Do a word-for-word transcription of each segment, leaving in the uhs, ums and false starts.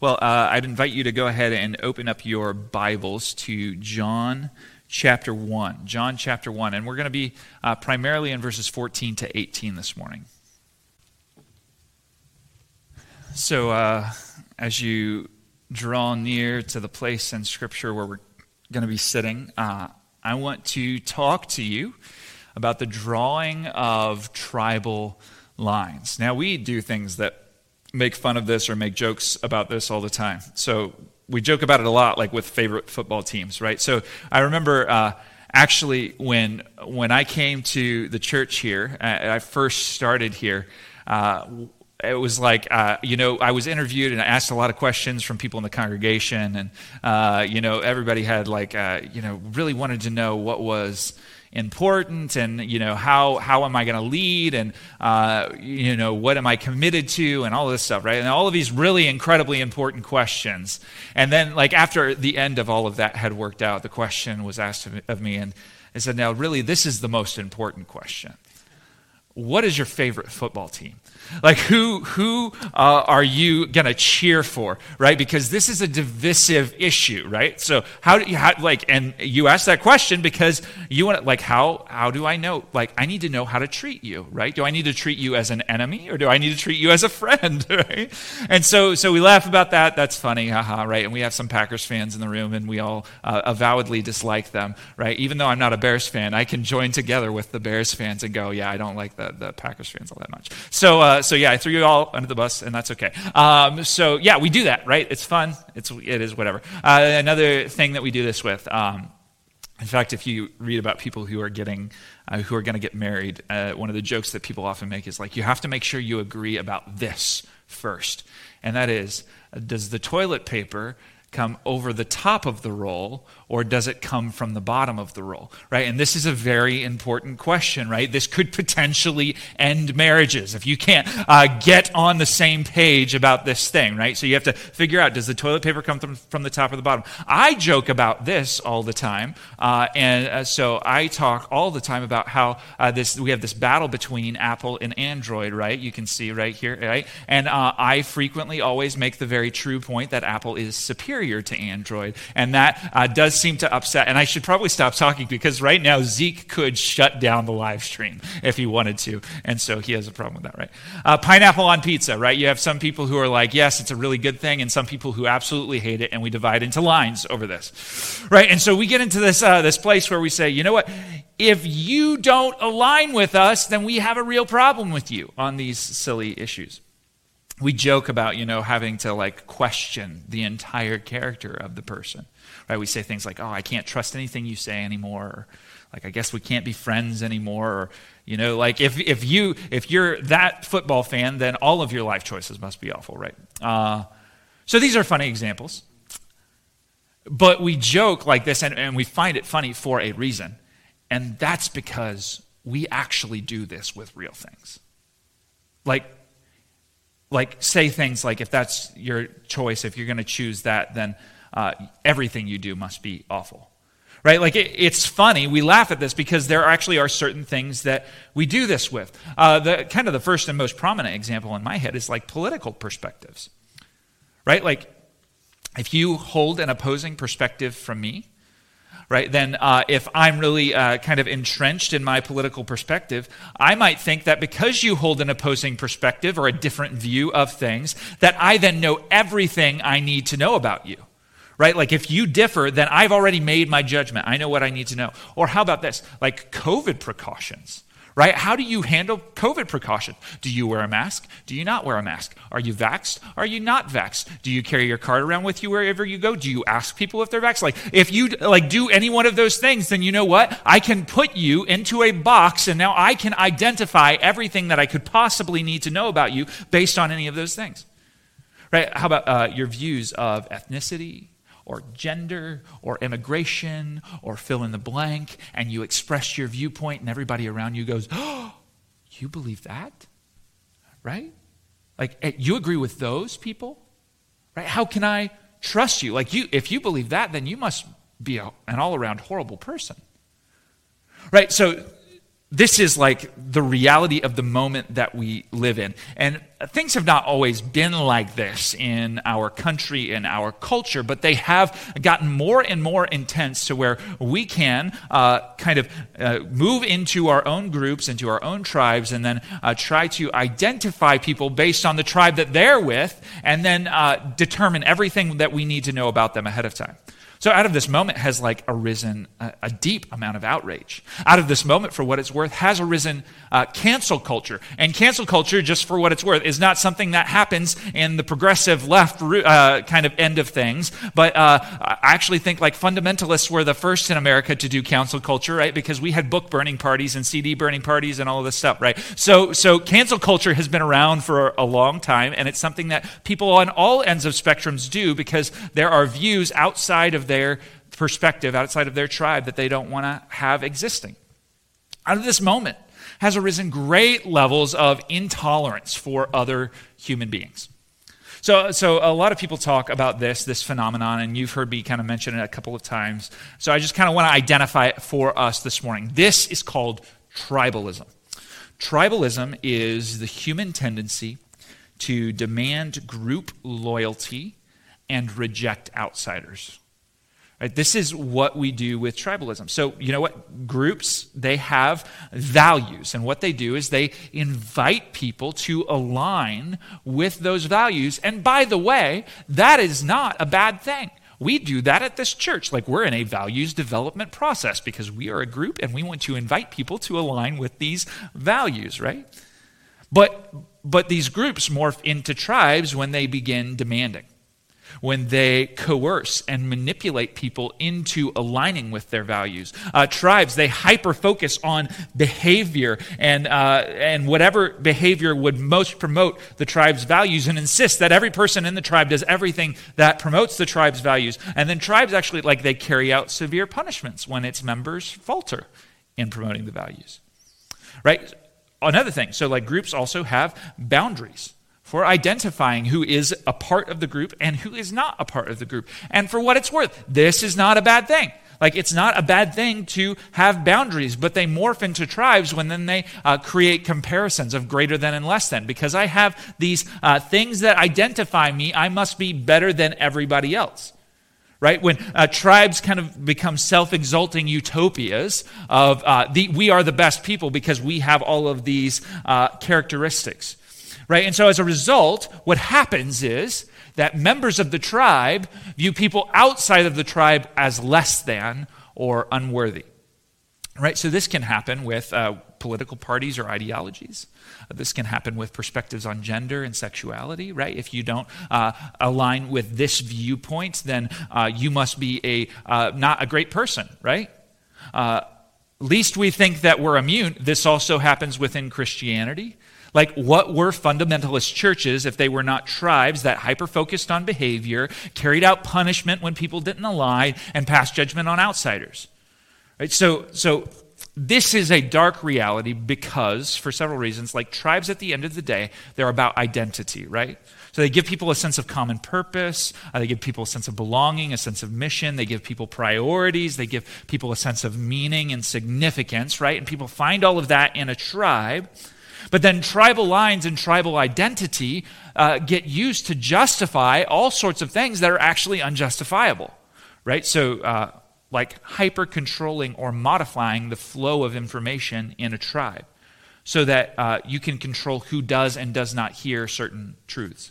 Well, uh, I'd invite you to go ahead and open up your Bibles to John chapter one. John chapter one. And we're going to be uh, primarily in verses fourteen to eighteen this morning. So uh, as you draw near to the place in Scripture where we're going to be sitting, uh, I want to talk to you about the drawing of tribal lines. Now, we do things that make fun of this or make jokes about this all the time. So we joke about it a lot, like with favorite football teams, right? So I remember uh, actually when when I came to the church here, I first started here, uh, it was like, uh, you know, I was interviewed and I asked a lot of questions from people in the congregation. And, uh, you know, everybody had like, uh, you know, really wanted to know what was important, and you know, how how am I going to lead, and uh, you know, what am I committed to, and all this stuff, right? And all of these really incredibly important questions. And then, like after the end of all of that had worked out, the question was asked of me, and I said, "Now, really, this is the most important question. What is your favorite football team? Like, who who uh, are you going to cheer for, right? Because this is a divisive issue, right? So how do you, how, like, and you ask that question because you want to, like, how how do I know? Like, I need to know how to treat you, right? Do I need to treat you as an enemy, or do I need to treat you as a friend, right? And so so we laugh about that. That's funny, haha, right? And we have some Packers fans in the room, and we all uh, avowedly dislike them, right? Even though I'm not a Bears fan, I can join together with the Bears fans and go, yeah, I don't like them. The, the Packers fans all that much. So uh, so yeah, I threw you all under the bus, and that's okay. Um, so yeah, we do that, right? It's fun. It's it is whatever. Uh, another thing that we do this with. Um, in fact, if you read about people who are getting uh, who are going to get married, uh, one of the jokes that people often make is like, you have to make sure you agree about this first, and that is, does the toilet paper come over the top of the roll, or does it come from the bottom of the roll, right? And this is a very important question, right? This could potentially end marriages if you can't uh, get on the same page about this thing, right? So you have to figure out, does the toilet paper come from, from the top or the bottom? I joke about this all the time, uh, and uh, so I talk all the time about how uh, this we have this battle between Apple and Android, right? You can see right here, right? And uh, I frequently always make the very true point that Apple is superior to Android, and that uh, does seem to upset, and I should probably stop talking because right now Zeke could shut down the live stream if he wanted to, and so he has a problem with that, right? Uh, pineapple on pizza, right? You have some people who are like, yes, it's a really good thing, and some people who absolutely hate it, and we divide into lines over this, right? And so we get into this uh, this place where we say, you know what? If you don't align with us, then we have a real problem with you on these silly issues. We joke about, you know, having to like question the entire character of the person, right? We say things like, oh, I can't trust anything you say anymore. Or, like, I guess we can't be friends anymore. Or, you know, like if, if, you, if you're that football fan, then all of your life choices must be awful, right? Uh, so these are funny examples. But we joke like this, and, and we find it funny for a reason. And that's because we actually do this with real things. Like, Like, say things like, if that's your choice, if you're going to choose that, then uh, everything you do must be awful, right? Like, it, it's funny. We laugh at this because there actually are certain things that we do this with. Uh, the kind of the first and most prominent example in my head is, like, political perspectives, right? Like, if you hold an opposing perspective from me, right, then uh, if I'm really uh, kind of entrenched in my political perspective, I might think that because you hold an opposing perspective or a different view of things, that I then know everything I need to know about you, right? Like if you differ, then I've already made my judgment. I know what I need to know. Or how about this? Like COVID precautions, right? How do you handle COVID precaution? Do you wear a mask? Do you not wear a mask? Are you vaxxed? Are you not vaxxed? Do you carry your card around with you wherever you go? Do you ask people if they're vaxxed? Like, if you like do any one of those things, then you know what? I can put you into a box, and now I can identify everything that I could possibly need to know about you based on any of those things, right? How about uh, your views of ethnicity, or gender, or immigration, or fill in the blank, and you express your viewpoint, and everybody around you goes, oh, you believe that? Right? Like, you agree with those people? Right? How can I trust you? Like, you, if you believe that, then you must be a, an all-around horrible person. Right? So This is like the reality of the moment that we live in. And things have not always been like this in our country, in our culture, but they have gotten more and more intense to where we can uh, kind of uh, move into our own groups, into our own tribes, and then uh, try to identify people based on the tribe that they're with, and then uh, determine everything that we need to know about them ahead of time. So out of this moment has like arisen a, a deep amount of outrage. Out of this moment, for what it's worth, has arisen uh, cancel culture. And cancel culture, just for what it's worth, is not something that happens in the progressive left uh, kind of end of things. But uh, I actually think like fundamentalists were the first in America to do cancel culture, right? Because we had book burning parties and C D burning parties and all of this stuff, right? So, so cancel culture has been around for a long time, and it's something that people on all ends of spectrums do because there are views outside of their their perspective, outside of their tribe, that they don't want to have existing. Out of this moment has arisen great levels of intolerance for other human beings. So, so a lot of people talk about this, this phenomenon, and you've heard me kind of mention it a couple of times. So I just kind of want to identify it for us this morning. This is called tribalism. Tribalism is the human tendency to demand group loyalty and reject outsiders. Right, this is what we do with tribalism. So you know what? Groups, they have values. And what they do is they invite people to align with those values. And by the way, that is not a bad thing. We do that at this church. Like we're in a values development process because we are a group and we want to invite people to align with these values, right? But, but these groups morph into tribes when they begin demanding, when they coerce and manipulate people into aligning with their values. Uh, tribes, they hyper-focus on behavior and uh, and whatever behavior would most promote the tribe's values, and insist that every person in the tribe does everything that promotes the tribe's values. And then tribes actually, like they carry out severe punishments when its members falter in promoting the values, right? Another thing, so like groups also have boundaries for identifying who is a part of the group and who is not a part of the group. And for what it's worth, this is not a bad thing. Like, it's not a bad thing to have boundaries, but they morph into tribes when then they uh, create comparisons of greater than and less than. Because I have these uh, things that identify me, I must be better than everybody else. Right? When uh, tribes kind of become self-exalting utopias of uh, the, we are the best people because we have all of these uh, characteristics. Right, and so as a result, what happens is that members of the tribe view people outside of the tribe as less than or unworthy. Right, so this can happen with uh, political parties or ideologies. This can happen with perspectives on gender and sexuality, right? If you don't uh, align with this viewpoint, then uh, you must be a uh, not a great person, right? Uh, least we think that we're immune. This also happens within Christianity. Like, what were fundamentalist churches if they were not tribes that hyper-focused on behavior, carried out punishment when people didn't align, and passed judgment on outsiders? Right? So, so this is a dark reality because, for several reasons, like tribes at the end of the day, they're about identity, right? So they give people a sense of common purpose, uh, they give people a sense of belonging, a sense of mission, they give people priorities, they give people a sense of meaning and significance, right? And people find all of that in a tribe. But then tribal lines and tribal identity uh, get used to justify all sorts of things that are actually unjustifiable, right? So uh, like hyper-controlling or modifying the flow of information in a tribe so that uh, you can control who does and does not hear certain truths.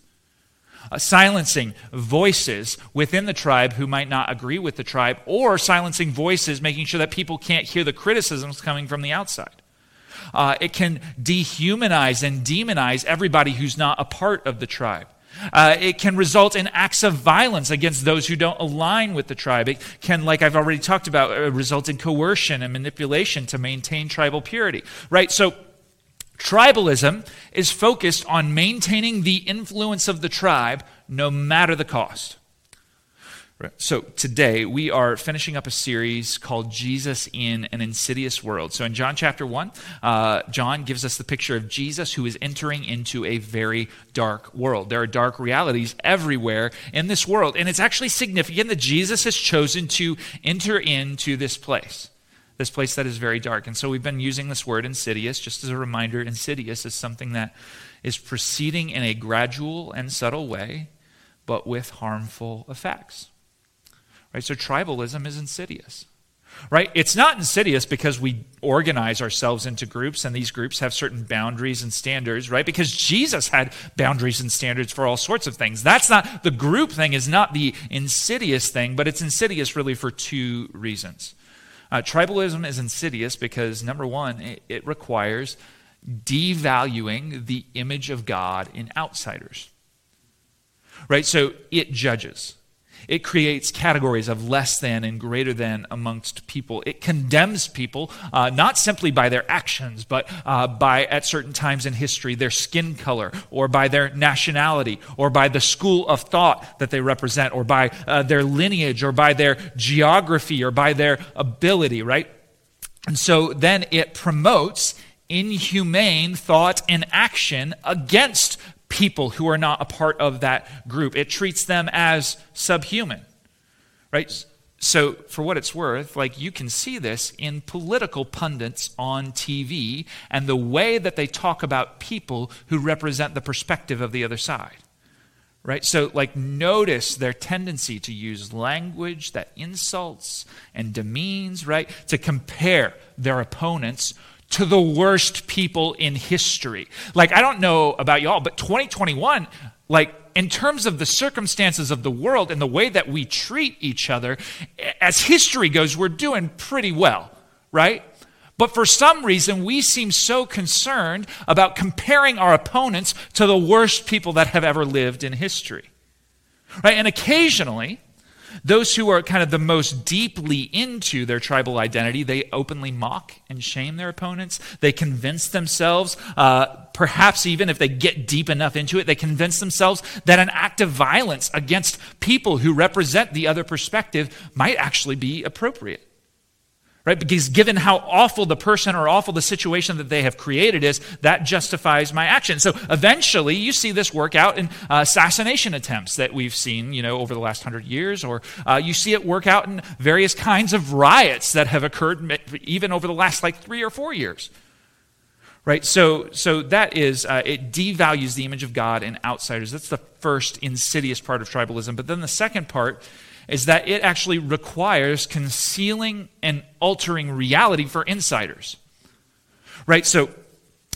Uh, silencing voices within the tribe who might not agree with the tribe, or silencing voices, making sure that people can't hear the criticisms coming from the outside. Uh, it can dehumanize and demonize everybody who's not a part of the tribe. Uh, it can result in acts of violence against those who don't align with the tribe. It can, like I've already talked about, uh, result in coercion and manipulation to maintain tribal purity, right? So tribalism is focused on maintaining the influence of the tribe no matter the cost. So today, we are finishing up a series called Jesus in an Insidious World. So in John chapter one, uh, John gives us the picture of Jesus who is entering into a very dark world. There are dark realities everywhere in this world, and it's actually significant that Jesus has chosen to enter into this place. this place that is very dark. And so we've been using this word insidious, just as a reminder. Insidious is something that is proceeding in a gradual and subtle way, but with harmful effects. Right? So tribalism is insidious. Right? It's not insidious because we organize ourselves into groups and these groups have certain boundaries and standards, right? Because Jesus had boundaries and standards for all sorts of things. That's not, the group thing is not the insidious thing, but it's insidious really for two reasons. Uh, tribalism is insidious because, number one, it, it requires devaluing the image of God in outsiders, right? So it judges. It creates categories of less than and greater than amongst people. It condemns people, uh, not simply by their actions, but uh, by, at certain times in history, their skin color, or by their nationality, or by the school of thought that they represent, or by uh, their lineage, or by their geography, or by their ability, right? And so then it promotes inhumane thought and action against people who are not a part of that group. It treats them as subhuman, right? So for what it's worth, like you can see this in political pundits on T V and the way that they talk about people who represent the perspective of the other side, right? So like notice their tendency to use language that insults and demeans, right? To compare their opponents to the worst people in history. Like, I don't know about y'all, but twenty twenty-one, like, in terms of the circumstances of the world and the way that we treat each other, as history goes, we're doing pretty well, right? But for some reason, we seem so concerned about comparing our opponents to the worst people that have ever lived in history, right? And occasionally, those who are kind of the most deeply into their tribal identity, they openly mock and shame their opponents. They convince themselves, uh, perhaps even if they get deep enough into it, they convince themselves that an act of violence against people who represent the other perspective might actually be appropriate. Right? Because given how awful the person or awful the situation that they have created is, that justifies my action. So eventually you see this work out in uh, assassination attempts that we've seen, you know, over the last hundred years, or uh, you see it work out in various kinds of riots that have occurred even over the last like three or four years. Right? So, so that is, uh, it devalues the image of God in outsiders. That's the first insidious part of tribalism. But then the second part is that it actually requires concealing and altering reality for insiders, right? So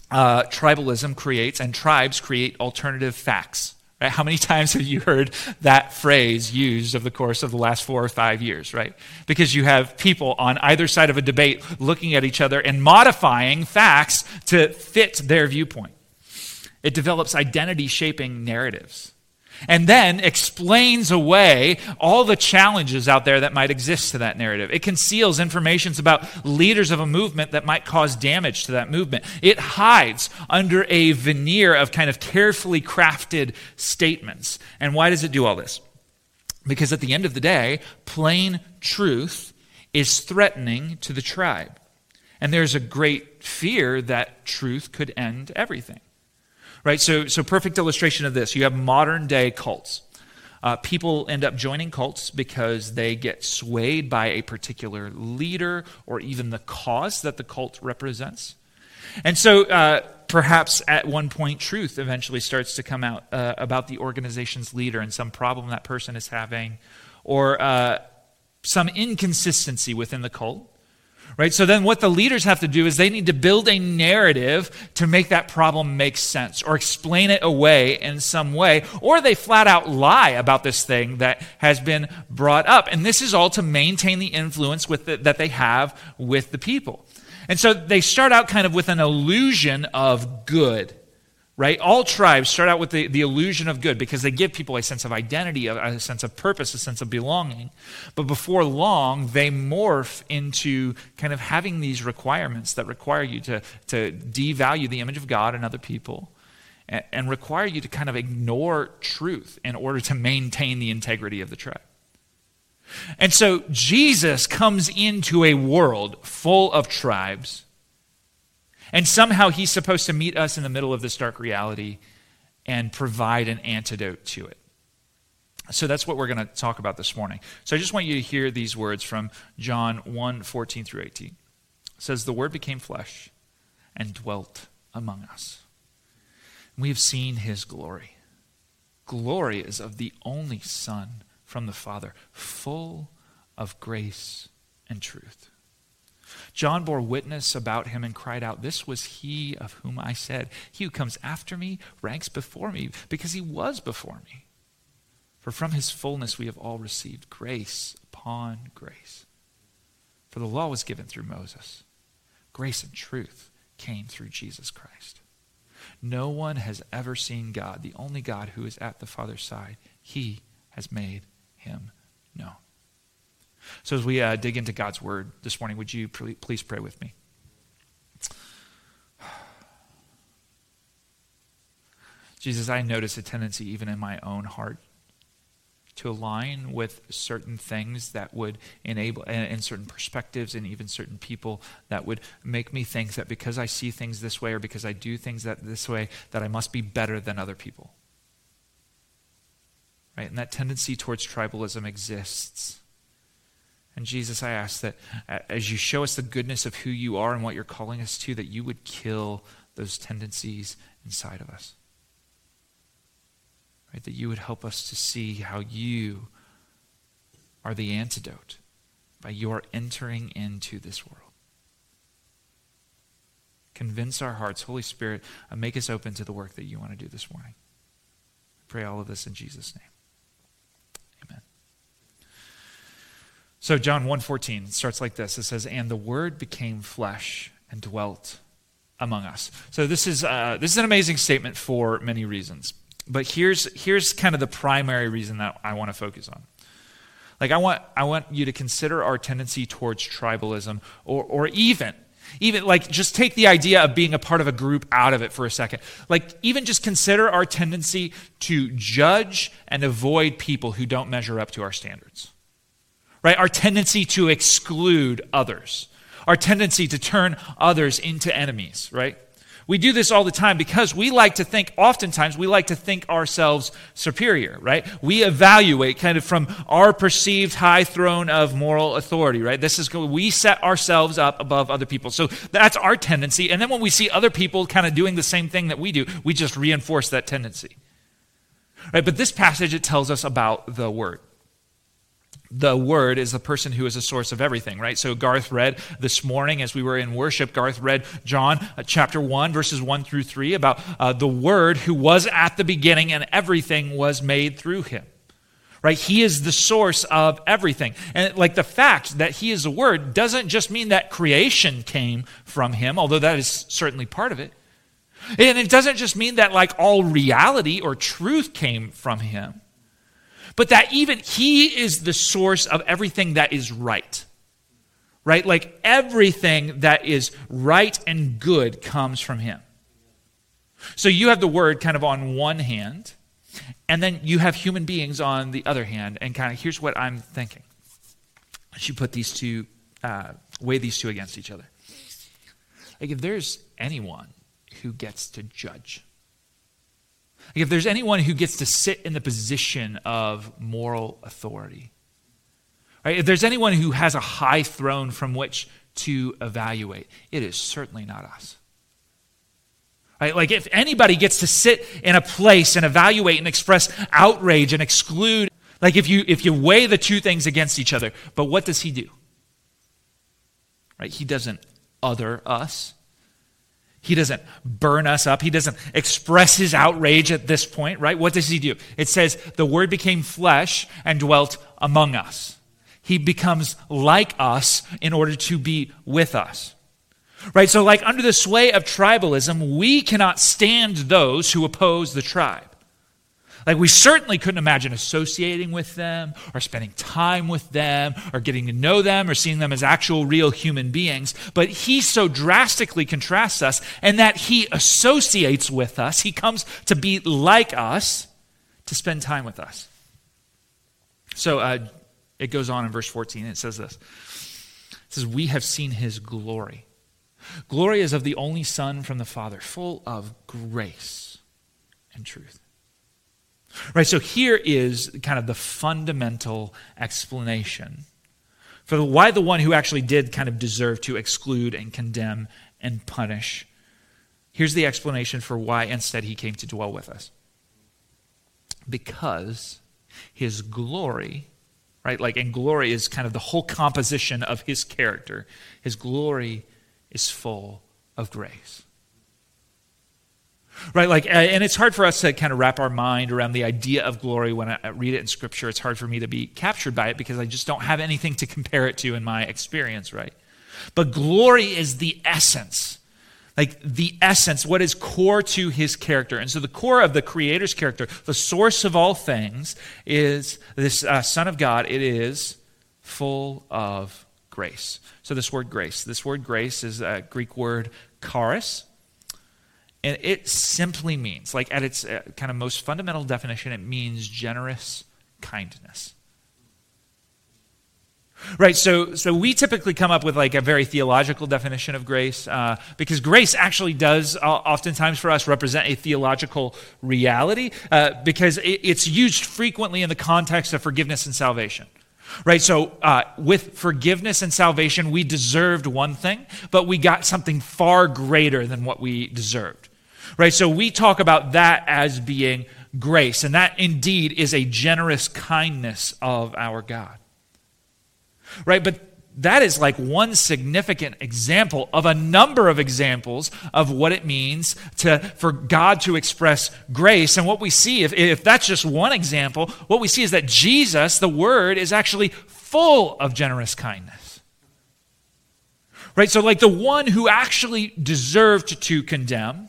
uh, tribalism creates, and tribes create alternative facts, right? How many times have you heard that phrase used over the course of the last four or five years, right? Because you have people on either side of a debate looking at each other and modifying facts to fit their viewpoint. It develops identity-shaping narratives, and then explains away all the challenges out there that might exist to that narrative. It conceals information about leaders of a movement that might cause damage to that movement. It hides under a veneer of kind of carefully crafted statements. And why does it do all this? Because at the end of the day, plain truth is threatening to the tribe. And there's a great fear that truth could end everything. Right, so so perfect illustration of this. You have modern day cults. Uh, people end up joining cults because they get swayed by a particular leader or even the cause that the cult represents. And so uh, perhaps at one point truth eventually starts to come out uh, about the organization's leader and some problem that person is having, or uh, some inconsistency within the cult. Right, so then what the leaders have to do is they need to build a narrative to make that problem make sense or explain it away in some way, or they flat out lie about this thing that has been brought up. And this is all to maintain the influence with the, that they have with the people. And so they start out kind of with an illusion of good. Right? All tribes start out with the, the illusion of good because they give people a sense of identity, a, a sense of purpose, a sense of belonging. But before long, they morph into kind of having these requirements that require you to, to devalue the image of God and other people and, and require you to kind of ignore truth in order to maintain the integrity of the tribe. And so Jesus comes into a world full of tribes, and somehow he's supposed to meet us in the middle of this dark reality and provide an antidote to it. So that's what we're going to talk about this morning. So I just want you to hear these words from John one, fourteen through eighteen. It says, the Word became flesh and dwelt among us. We have seen his glory. Glory is of the only Son from the Father, full of grace and truth. John bore witness about him and cried out, this was he of whom I said, he who comes after me ranks before me, because he was before me. For from his fullness we have all received grace upon grace. For the law was given through Moses. Grace and truth came through Jesus Christ. No one has ever seen God, the only God who is at the Father's side. He has made him known. So as we uh, dig into God's word this morning, would you pre- please pray with me? Jesus, I notice a tendency even in my own heart to align with certain things that would enable, and, and certain perspectives and even certain people that would make me think that because I see things this way or because I do things that this way, that I must be better than other people. Right? And that tendency towards tribalism exists. And Jesus, I ask that as you show us the goodness of who you are and what you're calling us to, that you would kill those tendencies inside of us. Right? That you would help us to see how you are the antidote by your entering into this world. Convince our hearts, Holy Spirit, and make us open to the work that you want to do this morning. I pray all of this in Jesus' name. Amen. So John one fourteen starts like this. It says, and the Word became flesh and dwelt among us. So this is uh, this is an amazing statement for many reasons. But here's here's kind of the primary reason that I want to focus on. Like I want I want you to consider our tendency towards tribalism, or or even even like just take the idea of being a part of a group out of it for a second. Like even just consider our tendency to judge and avoid people who don't measure up to our standards. Right? Our tendency to exclude others. Our tendency to turn others into enemies, right? We do this all the time because we like to think, oftentimes, we like to think ourselves superior, right? We evaluate kind of from our perceived high throne of moral authority, right? This is, we set ourselves up above other people. So that's our tendency. And then when we see other people kind of doing the same thing that we do, we just reinforce that tendency, right? But this passage, it tells us about the Word. The Word is the person who is the source of everything, right? So Garth read this morning as we were in worship, Garth read John chapter one, verses one through three, about uh, the Word who was at the beginning and everything was made through him, right? He is the source of everything. And like the fact that he is the Word doesn't just mean that creation came from him, although that is certainly part of it. And it doesn't just mean that like all reality or truth came from him, but that even he is the source of everything that is right, right? Like everything that is right and good comes from him. So you have the Word kind of on one hand, and then you have human beings on the other hand, and kind of here's what I'm thinking. I should put these two, uh, weigh these two against each other. Like if there's anyone who gets to judge, Like if there's anyone who gets to sit in the position of moral authority, right? If there's anyone who has a high throne from which to evaluate, it is certainly not us. Right? Like if anybody gets to sit in a place and evaluate and express outrage and exclude, like if you if you weigh the two things against each other, but what does he do? Right? He doesn't other us. He doesn't burn us up. He doesn't express his outrage at this point, right? What does he do? It says, the Word became flesh and dwelt among us. He becomes like us in order to be with us, right? So like under the sway of tribalism, we cannot stand those who oppose the tribe. Like we certainly couldn't imagine associating with them or spending time with them or getting to know them or seeing them as actual real human beings. But he so drastically contrasts us in that he associates with us. He comes to be like us, to spend time with us. So uh, it goes on in verse fourteen. It says this. It says, we have seen his glory. Glory is of the only Son from the Father, full of grace and truth. Right, so here is kind of the fundamental explanation For why the one who actually did kind of deserve to exclude and condemn and punish? Here's the explanation for why instead he came to dwell with us. Because his glory, right? Like, and glory is kind of the whole composition of his character. His glory is full of grace. Right, like, and it's hard for us to kind of wrap our mind around the idea of glory when I read it in Scripture. It's hard for me to be captured by it because I just don't have anything to compare it to in my experience, right? But glory is the essence, like the essence, what is core to his character. And so the core of the Creator's character, the source of all things, is this uh, Son of God. It is full of grace. So this word grace, this word grace is a Greek word, charis. And it simply means, like at its kind of most fundamental definition, it means generous kindness. Right, so so we typically come up with like a very theological definition of grace uh, because grace actually does uh, oftentimes for us represent a theological reality uh, because it, it's used frequently in the context of forgiveness and salvation. Right, so uh, with forgiveness and salvation, we deserved one thing, but we got something far greater than what we deserved. Right, so we talk about that as being grace, and that indeed is a generous kindness of our God. Right, but that is like one significant example of a number of examples of what it means to for God to express grace. And what we see, if, if that's just one example, what we see is that Jesus, the Word, is actually full of generous kindness. Right? So like the one who actually deserved to condemn,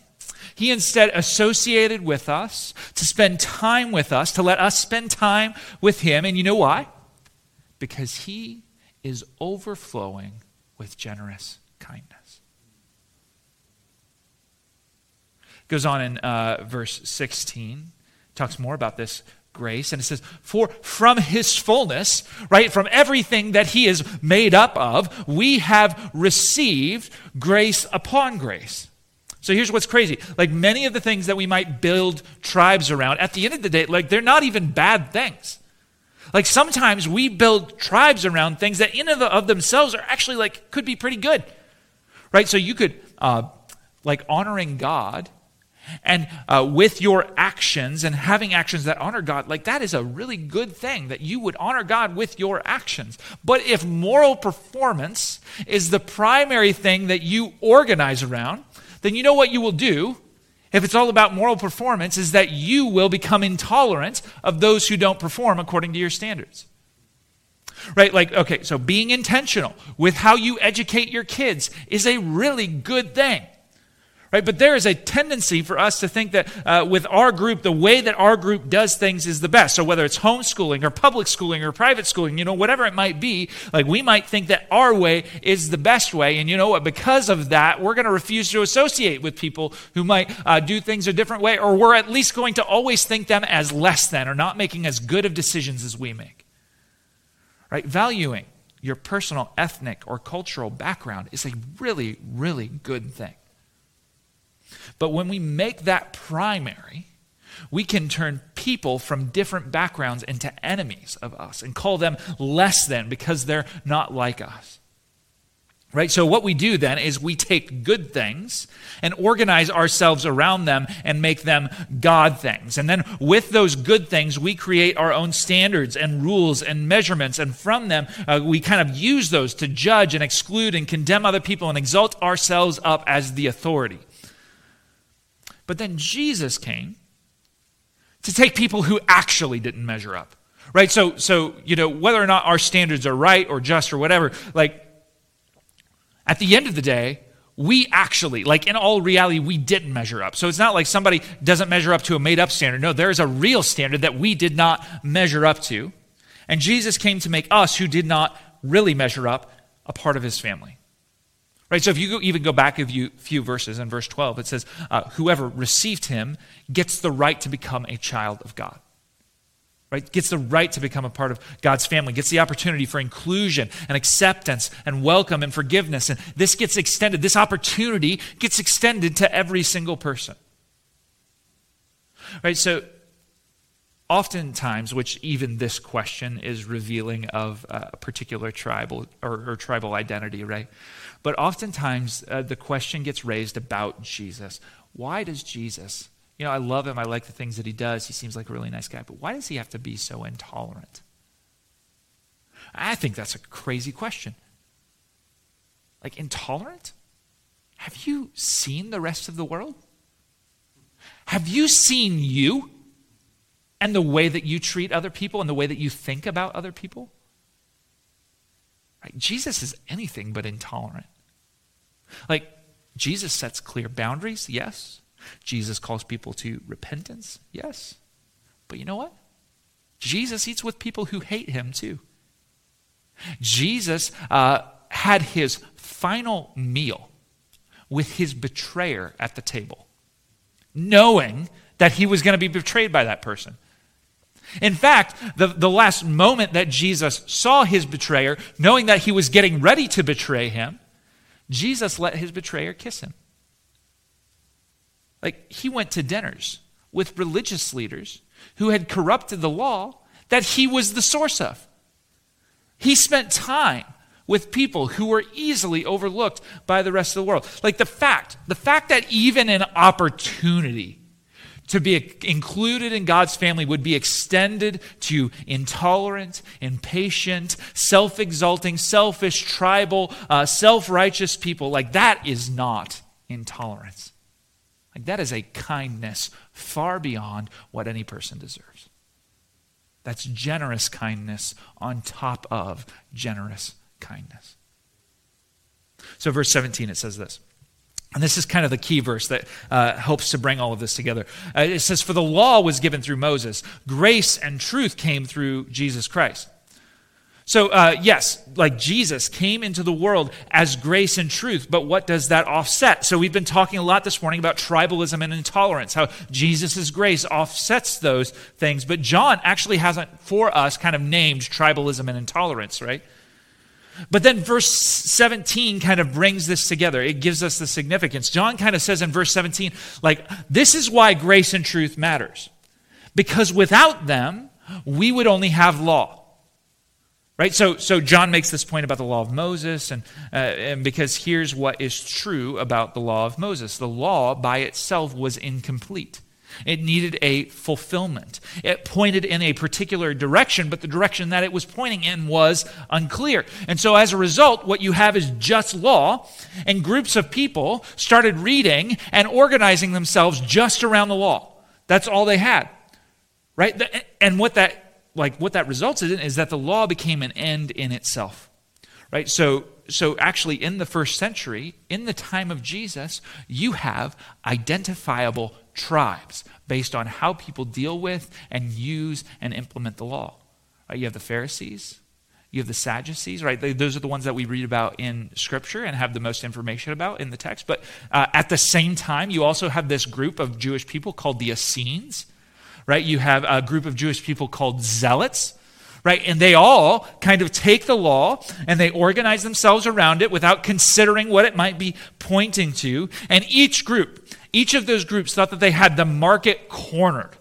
he instead associated with us to spend time with us, to let us spend time with him. And you know why? Because he is overflowing with generous kindness. It goes on in uh, verse sixteen, talks more about this grace, and it says, for from his fullness, right, from everything that he is made up of, we have received grace upon grace. So here's what's crazy. Like many of the things that we might build tribes around, at the end of the day, like they're not even bad things. Like sometimes we build tribes around things that in and of themselves are actually like, could be pretty good, right? So you could, uh, like honoring God and uh, with your actions and having actions that honor God, like that is a really good thing that you would honor God with your actions. But if moral performance is the primary thing that you organize around, then you know what you will do? If it's all about moral performance, is that you will become intolerant of those who don't perform according to your standards. Right? Like, okay, so being intentional with how you educate your kids is a really good thing. Right? But there is a tendency for us to think that uh, with our group, the way that our group does things is the best. So whether it's homeschooling or public schooling or private schooling, you know, whatever it might be, like we might think that our way is the best way. And you know what? Because of that, we're going to refuse to associate with people who might uh, do things a different way, or we're at least going to always think them as less than or not making as good of decisions as we make. Right? Valuing your personal, ethnic, or cultural background is a really, really good thing. But when we make that primary, we can turn people from different backgrounds into enemies of us and call them less than because they're not like us. Right? So what we do then is we take good things and organize ourselves around them and make them God things. And then with those good things, we create our own standards and rules and measurements. And from them, uh, we kind of use those to judge and exclude and condemn other people and exalt ourselves up as the authority. But then Jesus came to take people who actually didn't measure up, right? So, so you know, whether or not our standards are right or just or whatever, like, at the end of the day, we actually, like in all reality, we didn't measure up. So it's not like somebody doesn't measure up to a made-up standard. No, there is a real standard that we did not measure up to. And Jesus came to make us, who did not really measure up, a part of his family. Right, so if you even go back a few verses in verse twelve, it says, uh, whoever received him gets the right to become a child of God. Right, gets the right to become a part of God's family, gets the opportunity for inclusion and acceptance and welcome and forgiveness. And this gets extended, this opportunity gets extended to every single person. Right, so oftentimes, which even this question is revealing of a particular tribal or, or tribal identity, right? But oftentimes uh, the question gets raised about Jesus. Why does Jesus, you know, I love him, I like the things that he does, he seems like a really nice guy, but why does he have to be so intolerant? I think that's a crazy question. Like, intolerant? Have you seen the rest of the world? Have you seen you and the way that you treat other people and the way that you think about other people? Right? Jesus is anything but intolerant. Like, Jesus sets clear boundaries, yes. Jesus calls people to repentance, yes. But you know what? Jesus eats with people who hate him too. Jesus uh, had his final meal with his betrayer at the table, knowing that he was going to be betrayed by that person. In fact, the, the last moment that Jesus saw his betrayer, knowing that he was getting ready to betray him, Jesus let his betrayer kiss him. Like, he went to dinners with religious leaders who had corrupted the law that he was the source of. He spent time with people who were easily overlooked by the rest of the world. Like, the fact, the fact that even an opportunity to be included in God's family would be extended to intolerant, impatient, self-exalting, selfish, tribal, uh, self-righteous people, like, that is not intolerance. Like, that is a kindness far beyond what any person deserves. That's generous kindness on top of generous kindness. So verse seventeen, it says this. And this is kind of the key verse that uh, helps to bring all of this together. Uh, it says, "For the law was given through Moses. Grace and truth came through Jesus Christ." So uh, yes, like, Jesus came into the world as grace and truth, but what does that offset? So we've been talking a lot this morning about tribalism and intolerance, how Jesus' grace offsets those things. But John actually hasn't for us kind of named tribalism and intolerance, right? But then verse seventeen kind of brings this together. It gives us the significance. John kind of says in verse seventeen, like, this is why grace and truth matters. Because without them, we would only have law. Right? So, so John makes this point about the law of Moses, and, uh, and because here's what is true about the law of Moses. The law by itself was incomplete. It needed a fulfillment. It pointed in a particular direction, but the direction that it was pointing in was unclear. And so as a result, what you have is just law, and groups of people started reading and organizing themselves just around the law. That's all they had, right? And what that like what that resulted in is that the law became an end in itself, right? So So actually, in the first century, in the time of Jesus, you have identifiable tribes based on how people deal with and use and implement the law. You have the Pharisees, you have the Sadducees, right? Those are the ones that we read about in Scripture and have the most information about in the text. But uh, at the same time, you also have this group of Jewish people called the Essenes, right? You have a group of Jewish people called Zealots, right? And they all kind of take the law and they organize themselves around it without considering what it might be pointing to. And each group, each of those groups thought that they had the market cornered,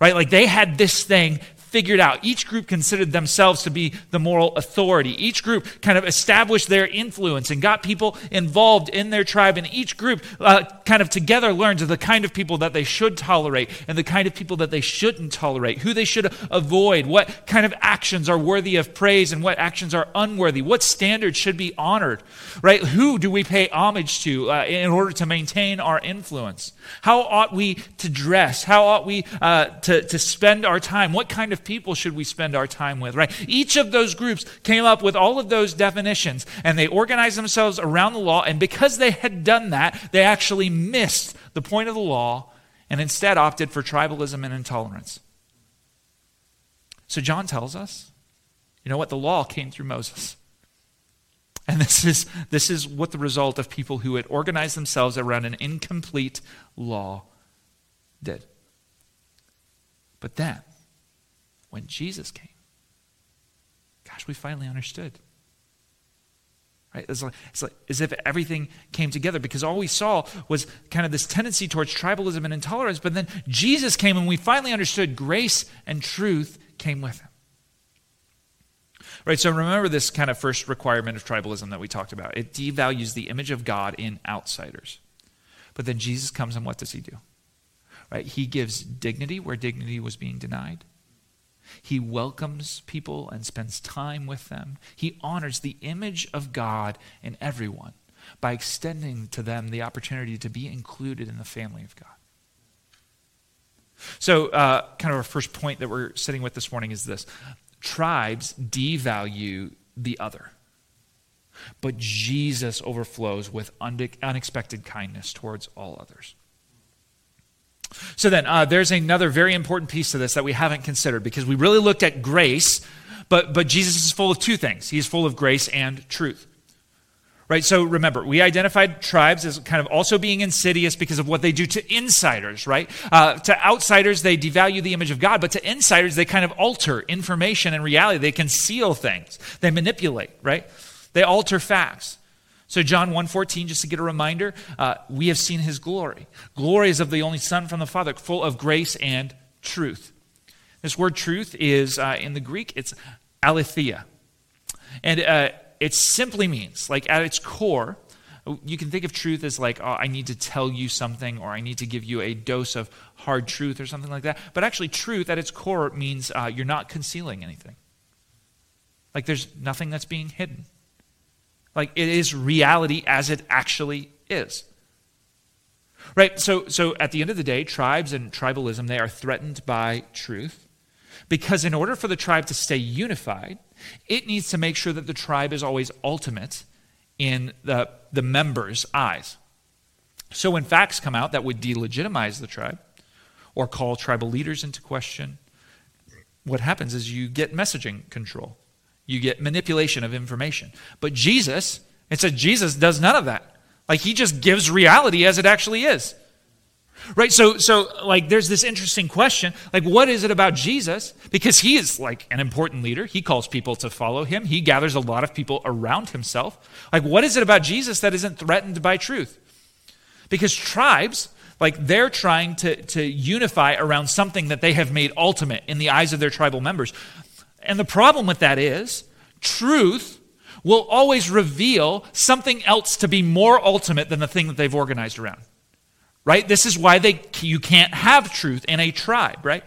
right? Like, they had this thing figured out. Each group considered themselves to be the moral authority. Each group kind of established their influence and got people involved in their tribe. And each group uh, kind of together learned the kind of people that they should tolerate and the kind of people that they shouldn't tolerate, who they should avoid, what kind of actions are worthy of praise and what actions are unworthy, what standards should be honored, right? Who do we pay homage to uh, in order to maintain our influence? How ought we to dress? How ought we uh, to, to spend our time? What kind of people should we spend our time with, right? Each of those groups came up with all of those definitions, and they organized themselves around the law, and because they had done that, they actually missed the point of the law and instead opted for tribalism and intolerance. So John tells us, you know what? The law came through Moses. And this is, this is what the result of people who had organized themselves around an incomplete law did. But then, when Jesus came, gosh, we finally understood. Right? It's like, it's like as if everything came together, because all we saw was kind of this tendency towards tribalism and intolerance, but then Jesus came and we finally understood grace and truth came with him. Right, so remember this kind of first requirement of tribalism that we talked about. It devalues the image of God in outsiders. But then Jesus comes and what does he do? Right, he gives dignity where dignity was being denied. He welcomes people and spends time with them. He honors the image of God in everyone by extending to them the opportunity to be included in the family of God. So uh, kind of our first point that we're sitting with this morning is this. Tribes devalue the other, but Jesus overflows with unexpected kindness towards all others. So then, uh, there's another very important piece to this that we haven't considered, because we really looked at grace, but, but Jesus is full of two things. He's full of grace and truth. Right, so remember, we identified tribes as kind of also being insidious because of what they do to insiders, right? Uh, to outsiders, they devalue the image of God, but to insiders, they kind of alter information and reality. They conceal things. They manipulate, right? They alter facts. So John one fourteen, just to get a reminder, uh, we have seen his glory. Glory is of the only Son from the Father, full of grace and truth. This word truth is, uh, in the Greek, it's aletheia. And uh, it simply means, like at its core, you can think of truth as like, oh, I need to tell you something, or I need to give you a dose of hard truth or something like that. But actually truth at its core means uh, you're not concealing anything. Like there's nothing that's being hidden. Like it is reality as it actually is. Right? So, so at the end of the day, tribes and tribalism, they are threatened by truth. Because in order for the tribe to stay unified, it needs to make sure that the tribe is always ultimate in the, the members' eyes. So when facts come out that would delegitimize the tribe or call tribal leaders into question, what happens is you get messaging control. You get manipulation of information. But Jesus, it said Jesus does none of that. Like he just gives reality as it actually is. Right, so so like there's this interesting question, like what is it about Jesus? Because he is like an important leader. He calls people to follow him. He gathers a lot of people around himself. Like what is it about Jesus that isn't threatened by truth? Because tribes, like they're trying to, to unify around something that they have made ultimate in the eyes of their tribal members. And the problem with that is truth will always reveal something else to be more ultimate than the thing that they've organized around. Right? This is why they you can't have truth in a tribe, right?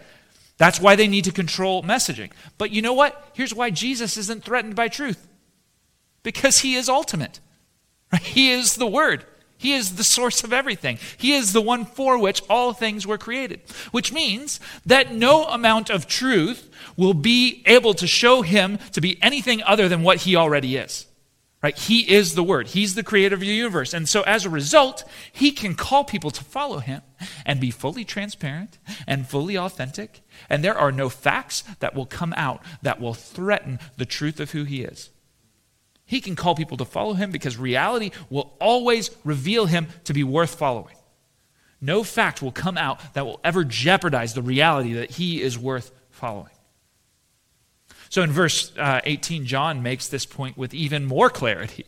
That's why they need to control messaging. But you know what? Here's why Jesus isn't threatened by truth. Because he is ultimate. Right? He is the Word. He is the source of everything. He is the one for which all things were created. Which means that no amount of truth will be able to show him to be anything other than what he already is. Right? He is the Word. He's the creator of the universe. And so as a result, he can call people to follow him and be fully transparent and fully authentic. And there are no facts that will come out that will threaten the truth of who he is. He can call people to follow him because reality will always reveal him to be worth following. No fact will come out that will ever jeopardize the reality that he is worth following. So in verse uh, eighteen, John makes this point with even more clarity.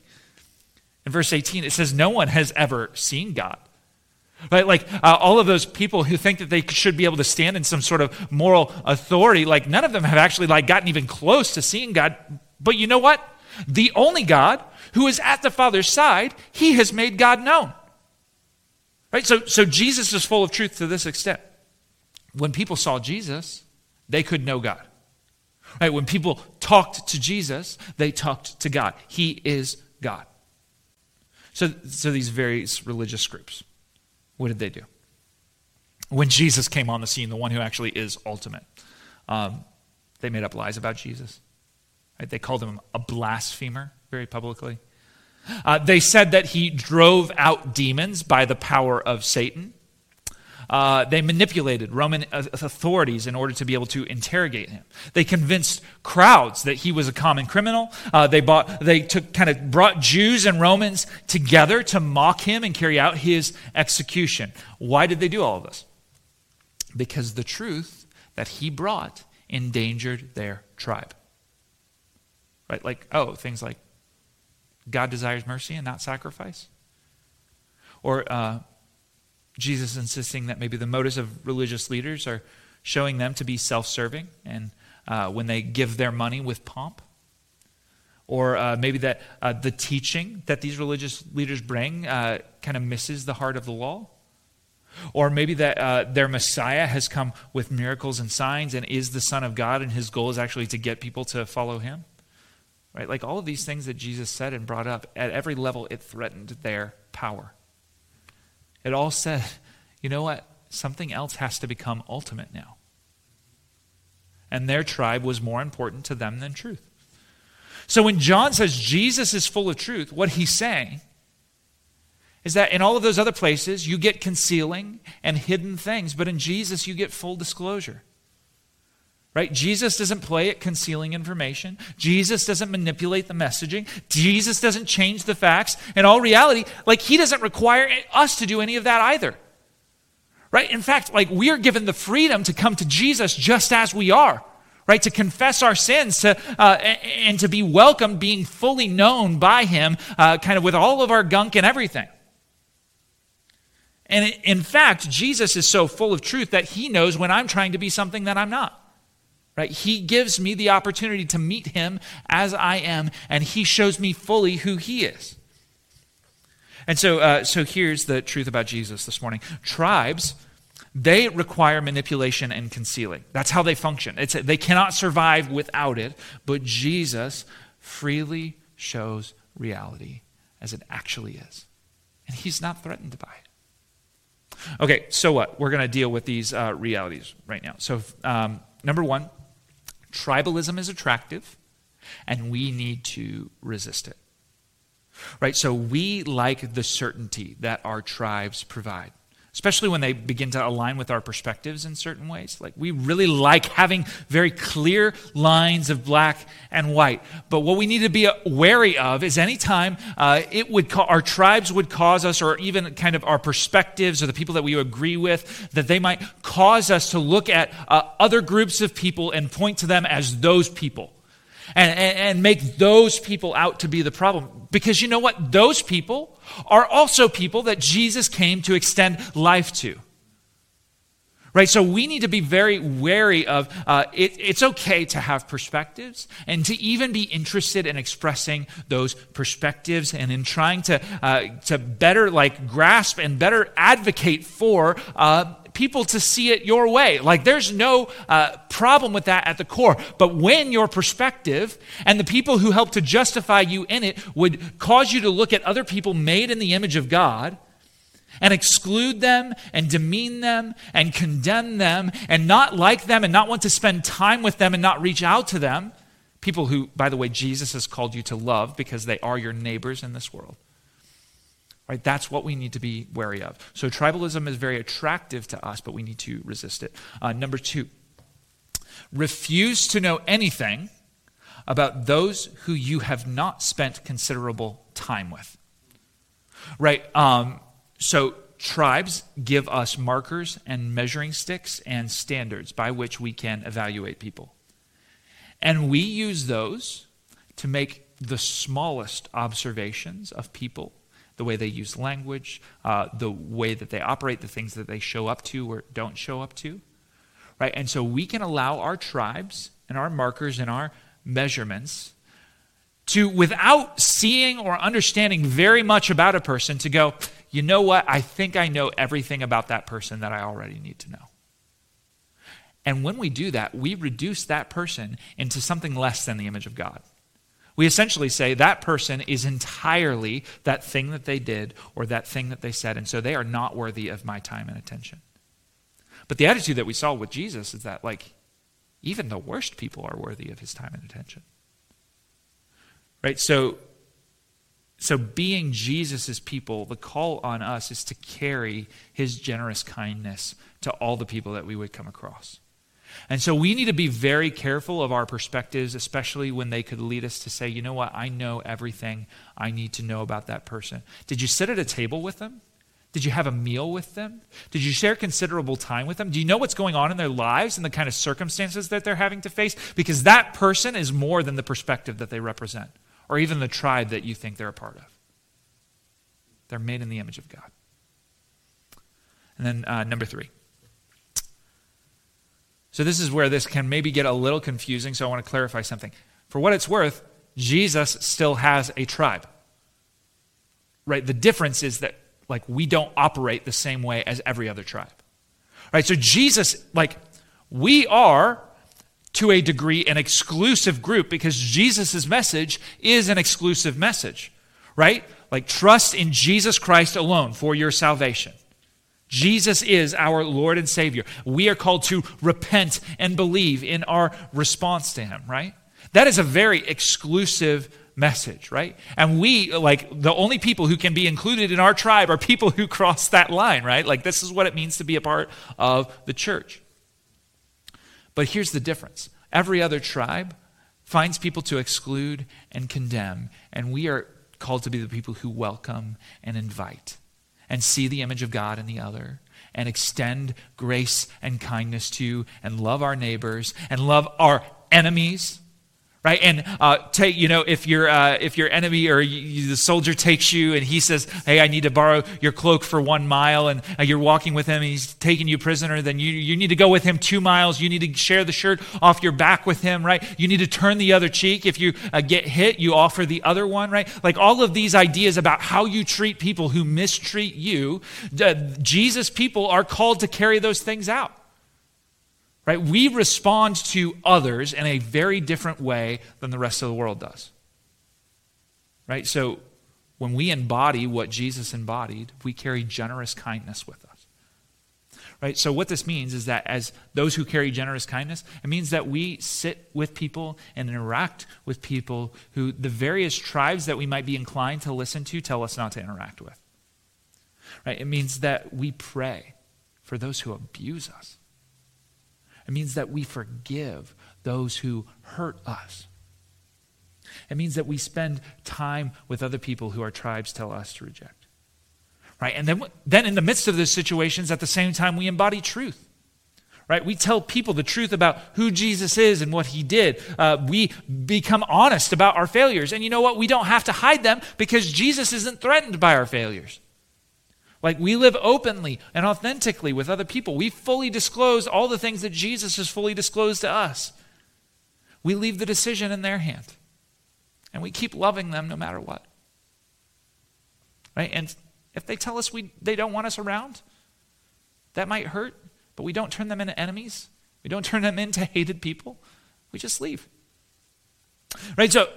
In verse eighteen, it says, no one has ever seen God. Right? Like uh, all of those people who think that they should be able to stand in some sort of moral authority, like none of them have actually like gotten even close to seeing God. But you know what? The only God who is at the Father's side, he has made God known. Right? So, so Jesus is full of truth to this extent. When people saw Jesus, they could know God. Right? When people talked to Jesus, they talked to God. He is God. So, so these various religious groups, what did they do? When Jesus came on the scene, the one who actually is ultimate, um, they made up lies about Jesus. Right? They called him a blasphemer very publicly. Uh, they said that he drove out demons by the power of Satan. Uh, they manipulated Roman authorities in order to be able to interrogate him. They convinced crowds that he was a common criminal. Uh, they bought, they took, kind of brought Jews and Romans together to mock him and carry out his execution. Why did they do all of this? Because the truth that he brought endangered their tribe. Right? Like, oh, things like God desires mercy and not sacrifice? Or uh, Jesus insisting that maybe the motives of religious leaders are showing them to be self-serving and uh, when they give their money with pomp? Or uh, maybe that uh, the teaching that these religious leaders bring uh, kind of misses the heart of the law? Or maybe that uh, their Messiah has come with miracles and signs and is the Son of God, and his goal is actually to get people to follow him. Right? Like all of these things that Jesus said and brought up, at every level it threatened their power. It all said, you know what? Something else has to become ultimate now. And their tribe was more important to them than truth. So when John says Jesus is full of truth, what he's saying is that in all of those other places, you get concealing and hidden things, but in Jesus, you get full disclosure. Right? Jesus doesn't play at concealing information. Jesus doesn't manipulate the messaging. Jesus doesn't change the facts. In all reality, like he doesn't require us to do any of that either. Right? In fact, like we are given the freedom to come to Jesus just as we are. Right, to confess our sins, to uh, and to be welcomed, being fully known by him, uh, kind of with all of our gunk and everything. And in fact, Jesus is so full of truth that he knows when I'm trying to be something that I'm not. Right? He gives me the opportunity to meet him as I am, and he shows me fully who he is. And so, uh, so here's the truth about Jesus this morning. Tribes, they require manipulation and concealing. That's how they function. It's, they cannot survive without it, but Jesus freely shows reality as it actually is. And he's not threatened by it. Okay, so what? We're going to deal with these uh, realities right now. So um, number one, tribalism is attractive, and we need to resist it. Right? So we like the certainty that our tribes provide, especially when they begin to align with our perspectives in certain ways. Like we really like having very clear lines of black and white. But what we need to be wary of is any time uh, it would ca- our tribes would cause us, or even kind of our perspectives or the people that we agree with, that they might cause us to look at uh, other groups of people and point to them as those people, and, and, and make those people out to be the problem. Because you know what? Those people are also people that Jesus came to extend life to. Right? So we need to be very wary of uh, it, it's okay to have perspectives and to even be interested in expressing those perspectives and in trying to uh, to better like grasp and better advocate for uh, people to see it your way. Like there's no uh, problem with that at the core. But when your perspective and the people who help to justify you in it would cause you to look at other people made in the image of God and exclude them and demean them and condemn them and not like them and not want to spend time with them and not reach out to them, people who, by the way, Jesus has called you to love because they are your neighbors in this world. Right, that's what we need to be wary of. So tribalism is very attractive to us, but we need to resist it. Uh, number two, refuse to know anything about those who you have not spent considerable time with. Right, um, so tribes give us markers and measuring sticks and standards by which we can evaluate people. And we use those to make the smallest observations of people, the way they use language, uh, the way that they operate, the things that they show up to or don't show up to, right? And so we can allow our tribes and our markers and our measurements to, without seeing or understanding very much about a person, to go, you know what, I think I know everything about that person that I already need to know. And when we do that, we reduce that person into something less than the image of God. We essentially say that person is entirely that thing that they did or that thing that they said, and so they are not worthy of my time and attention. But the attitude that we saw with Jesus is that, like, even the worst people are worthy of his time and attention. Right? So, so being Jesus' people, the call on us is to carry his generous kindness to all the people that we would come across. And so we need to be very careful of our perspectives, especially when they could lead us to say, you know what, I know everything I need to know about that person. Did you sit at a table with them? Did you have a meal with them? Did you share considerable time with them? Do you know what's going on in their lives and the kind of circumstances that they're having to face? Because that person is more than the perspective that they represent or even the tribe that you think they're a part of. They're made in the image of God. And then uh, number three. So this is where this can maybe get a little confusing, so I want to clarify something. For what it's worth, Jesus still has a tribe. Right? The difference is that like we don't operate the same way as every other tribe. Right? So Jesus, like we are to a degree an exclusive group because Jesus' message is an exclusive message. Right? Like trust in Jesus Christ alone for your salvation. Jesus is our Lord and Savior. We are called to repent and believe in our response to him, right? That is a very exclusive message, right? And we, like, the only people who can be included in our tribe are people who cross that line, right? Like, this is what it means to be a part of the church. But here's the difference. Every other tribe finds people to exclude and condemn, and we are called to be the people who welcome and invite and see the image of God in the other, and extend grace and kindness to, and love our neighbors, and love our enemies, right? And uh, take, you know, if your uh, if your enemy or you, the soldier takes you, and he says, "Hey, I need to borrow your cloak for one mile," and uh, you're walking with him, and he's taking you prisoner, then you you need to go with him two miles. You need to share the shirt off your back with him, right? You need to turn the other cheek. If you uh, get hit, you offer the other one, right? Like all of these ideas about how you treat people who mistreat you, uh, Jesus' people are called to carry those things out. Right? We respond to others in a very different way than the rest of the world does. Right? So when we embody what Jesus embodied, we carry generous kindness with us. Right? So what this means is that as those who carry generous kindness, it means that we sit with people and interact with people who the various tribes that we might be inclined to listen to tell us not to interact with. Right? It means that we pray for those who abuse us. It means that we forgive those who hurt us. It means that we spend time with other people who our tribes tell us to reject. Right? And then, then in the midst of those situations, at the same time, we embody truth. Right? We tell people the truth about who Jesus is and what he did. Uh, we become honest about our failures. And you know what? We don't have to hide them because Jesus isn't threatened by our failures. Like we live openly and authentically with other people. We fully disclose all the things that Jesus has fully disclosed to us. We leave the decision in their hand. And we keep loving them no matter what. Right? And if they tell us we they don't want us around, that might hurt, but we don't turn them into enemies. We don't turn them into hated people. We just leave. Right? So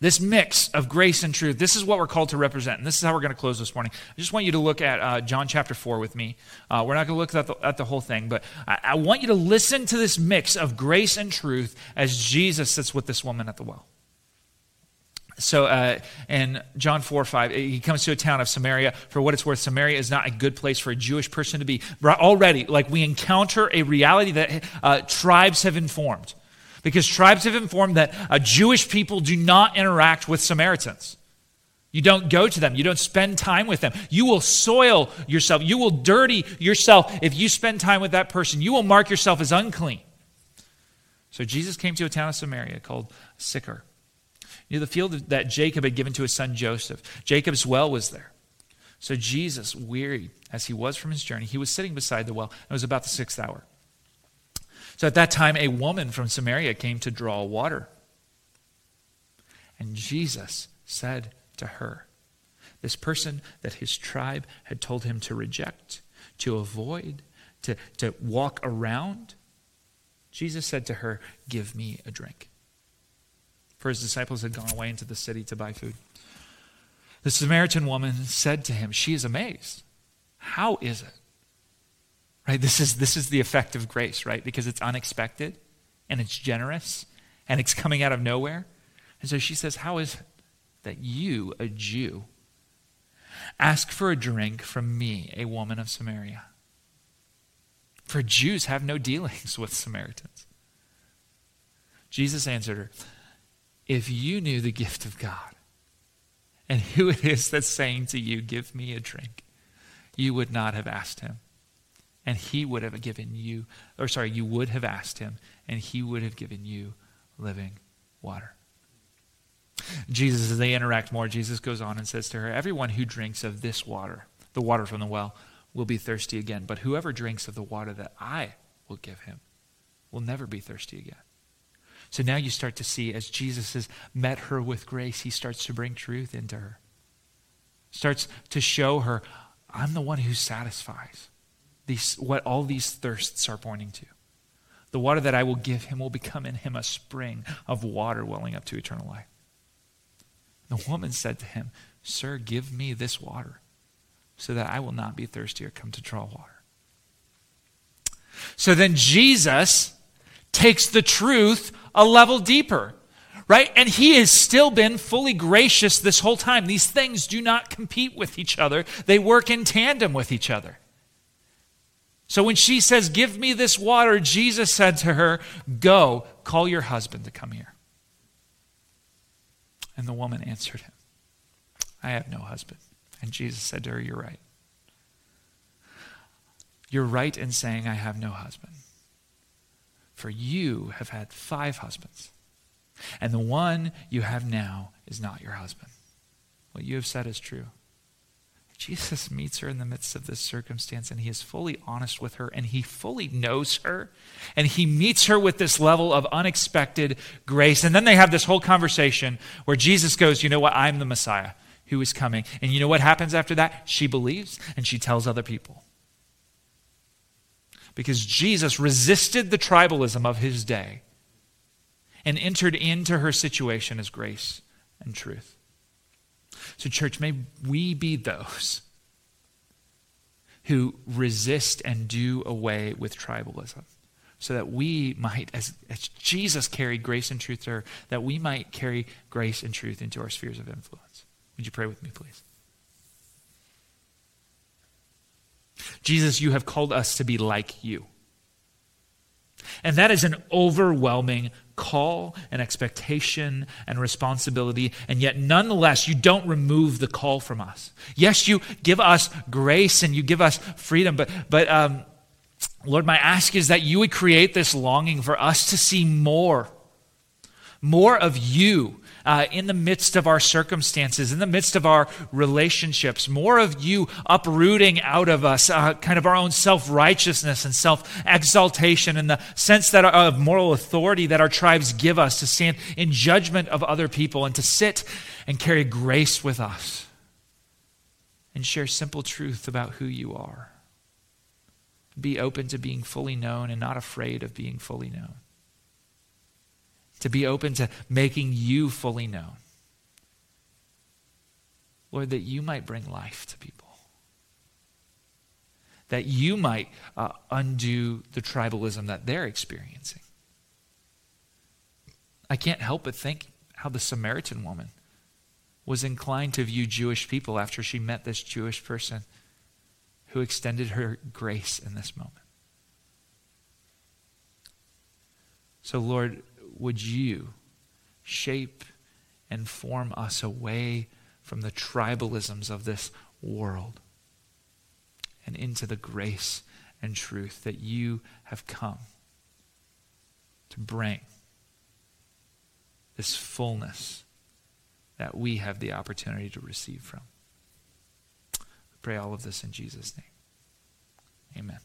this mix of grace and truth, this is what we're called to represent, and this is how we're going to close this morning. I just want you to look at uh, John chapter four with me. Uh, we're not going to look at the, at the whole thing, but I, I want you to listen to this mix of grace and truth as Jesus sits with this woman at the well. So uh, in John four, five, he comes to a town of Samaria. For what it's worth, Samaria is not a good place for a Jewish person to be. Already, like we encounter a reality that uh, tribes have informed. Because tribes have informed that uh, Jewish people do not interact with Samaritans. You don't go to them. You don't spend time with them. You will soil yourself. You will dirty yourself if you spend time with that person. You will mark yourself as unclean. So Jesus came to a town of Samaria called Sychar, near the field that Jacob had given to his son Joseph. Jacob's well was there. So Jesus, wearied as he was from his journey, he was sitting beside the well. It was about the sixth hour. So at that time, a woman from Samaria came to draw water. And Jesus said to her, this person that his tribe had told him to reject, to avoid, to, to walk around, Jesus said to her, "Give me a drink." For his disciples had gone away into the city to buy food. The Samaritan woman said to him, she is amazed. How is it? Right? This is this is the effect of grace, right? Because it's unexpected, and it's generous, and it's coming out of nowhere. And so she says, "How is it that you, a Jew, ask for a drink from me, a woman of Samaria?" For Jews have no dealings with Samaritans. Jesus answered her, "If you knew the gift of God, and who it is that's saying to you, 'Give me a drink,' you would not have asked him. And he would have given you, or sorry, you would have asked him, and he would have given you living water." Jesus, as they interact more, Jesus goes on and says to her, everyone who drinks of this water, the water from the well, will be thirsty again. But whoever drinks of the water that I will give him will never be thirsty again. So now you start to see, as Jesus has met her with grace, he starts to bring truth into her. Starts to show her, I'm the one who satisfies these, what all these thirsts are pointing to. The water that I will give him will become in him a spring of water welling up to eternal life. The woman said to him, sir, give me this water so that I will not be thirsty or come to draw water. So then Jesus takes the truth a level deeper, right? And he has still been fully gracious this whole time. These things do not compete with each other. They work in tandem with each other. So when she says, give me this water, Jesus said to her, go, call your husband to come here. And the woman answered him, I have no husband. And Jesus said to her, you're right. You're right in saying I have no husband. For you have had five husbands, and the one you have now is not your husband. What you have said is true. Jesus meets her in the midst of this circumstance, and he is fully honest with her, and he fully knows her, and he meets her with this level of unexpected grace. And then they have this whole conversation where Jesus goes, you know what, I'm the Messiah who is coming. And you know what happens after that? She believes, and she tells other people. Because Jesus resisted the tribalism of his day and entered into her situation as grace and truth. So church, may we be those who resist and do away with tribalism so that we might, as, as Jesus carried grace and truth to her, that we might carry grace and truth into our spheres of influence. Would you pray with me, please? Jesus, you have called us to be like you. And that is an overwhelming call and expectation and responsibility, and yet nonetheless, you don't remove the call from us. Yes, you give us grace and you give us freedom, but, but um, Lord, my ask is that you would create this longing for us to see more, more of you uh, in the midst of our circumstances, in the midst of our relationships, more of you uprooting out of us uh, kind of our own self-righteousness and self-exaltation and the sense that of moral authority that our tribes give us to stand in judgment of other people and to sit and carry grace with us and share simple truth about who you are. Be open to being fully known and not afraid of being fully known. To be open to making you fully known. Lord, that you might bring life to people. That you might uh, undo the tribalism that they're experiencing. I can't help but think how the Samaritan woman was inclined to view Jewish people after she met this Jewish person who extended her grace in this moment. So Lord, would you shape and form us away from the tribalisms of this world and into the grace and truth that you have come to bring, this fullness that we have the opportunity to receive from. I pray all of this in Jesus' name. Amen.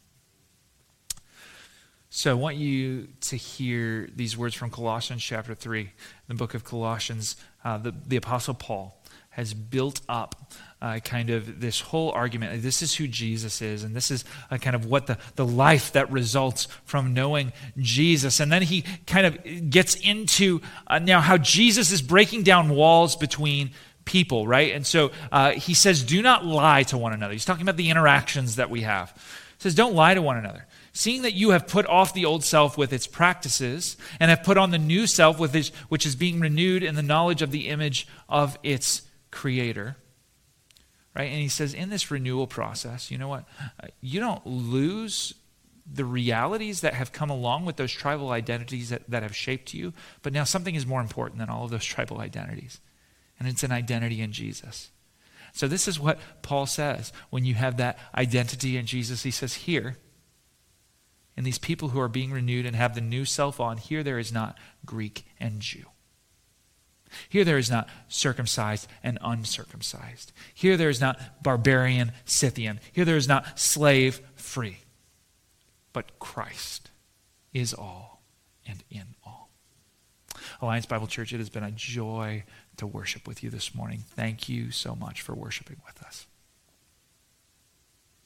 So I want you to hear these words from Colossians chapter three. In the book of Colossians, uh, the, the Apostle Paul has built up uh, kind of this whole argument. This is who Jesus is, and this is uh, kind of what the, the life that results from knowing Jesus. And then he kind of gets into uh, now how Jesus is breaking down walls between people, right? And so uh, he says, do not lie to one another. He's talking about the interactions that we have. He says, don't lie to one another. Seeing that you have put off the old self with its practices and have put on the new self with its, which is being renewed in the knowledge of the image of its creator. Right? And he says in this renewal process, you know what? You don't lose the realities that have come along with those tribal identities that, that have shaped you, but now something is more important than all of those tribal identities. And it's an identity in Jesus. So this is what Paul says when you have that identity in Jesus. He says here, and these people who are being renewed and have the new self on, here there is not Greek and Jew. Here there is not circumcised and uncircumcised. Here there is not barbarian, Scythian. Here there is not slave, free. But Christ is all and in all. Alliance Bible Church, it has been a joy to worship with you this morning. Thank you so much for worshiping with us.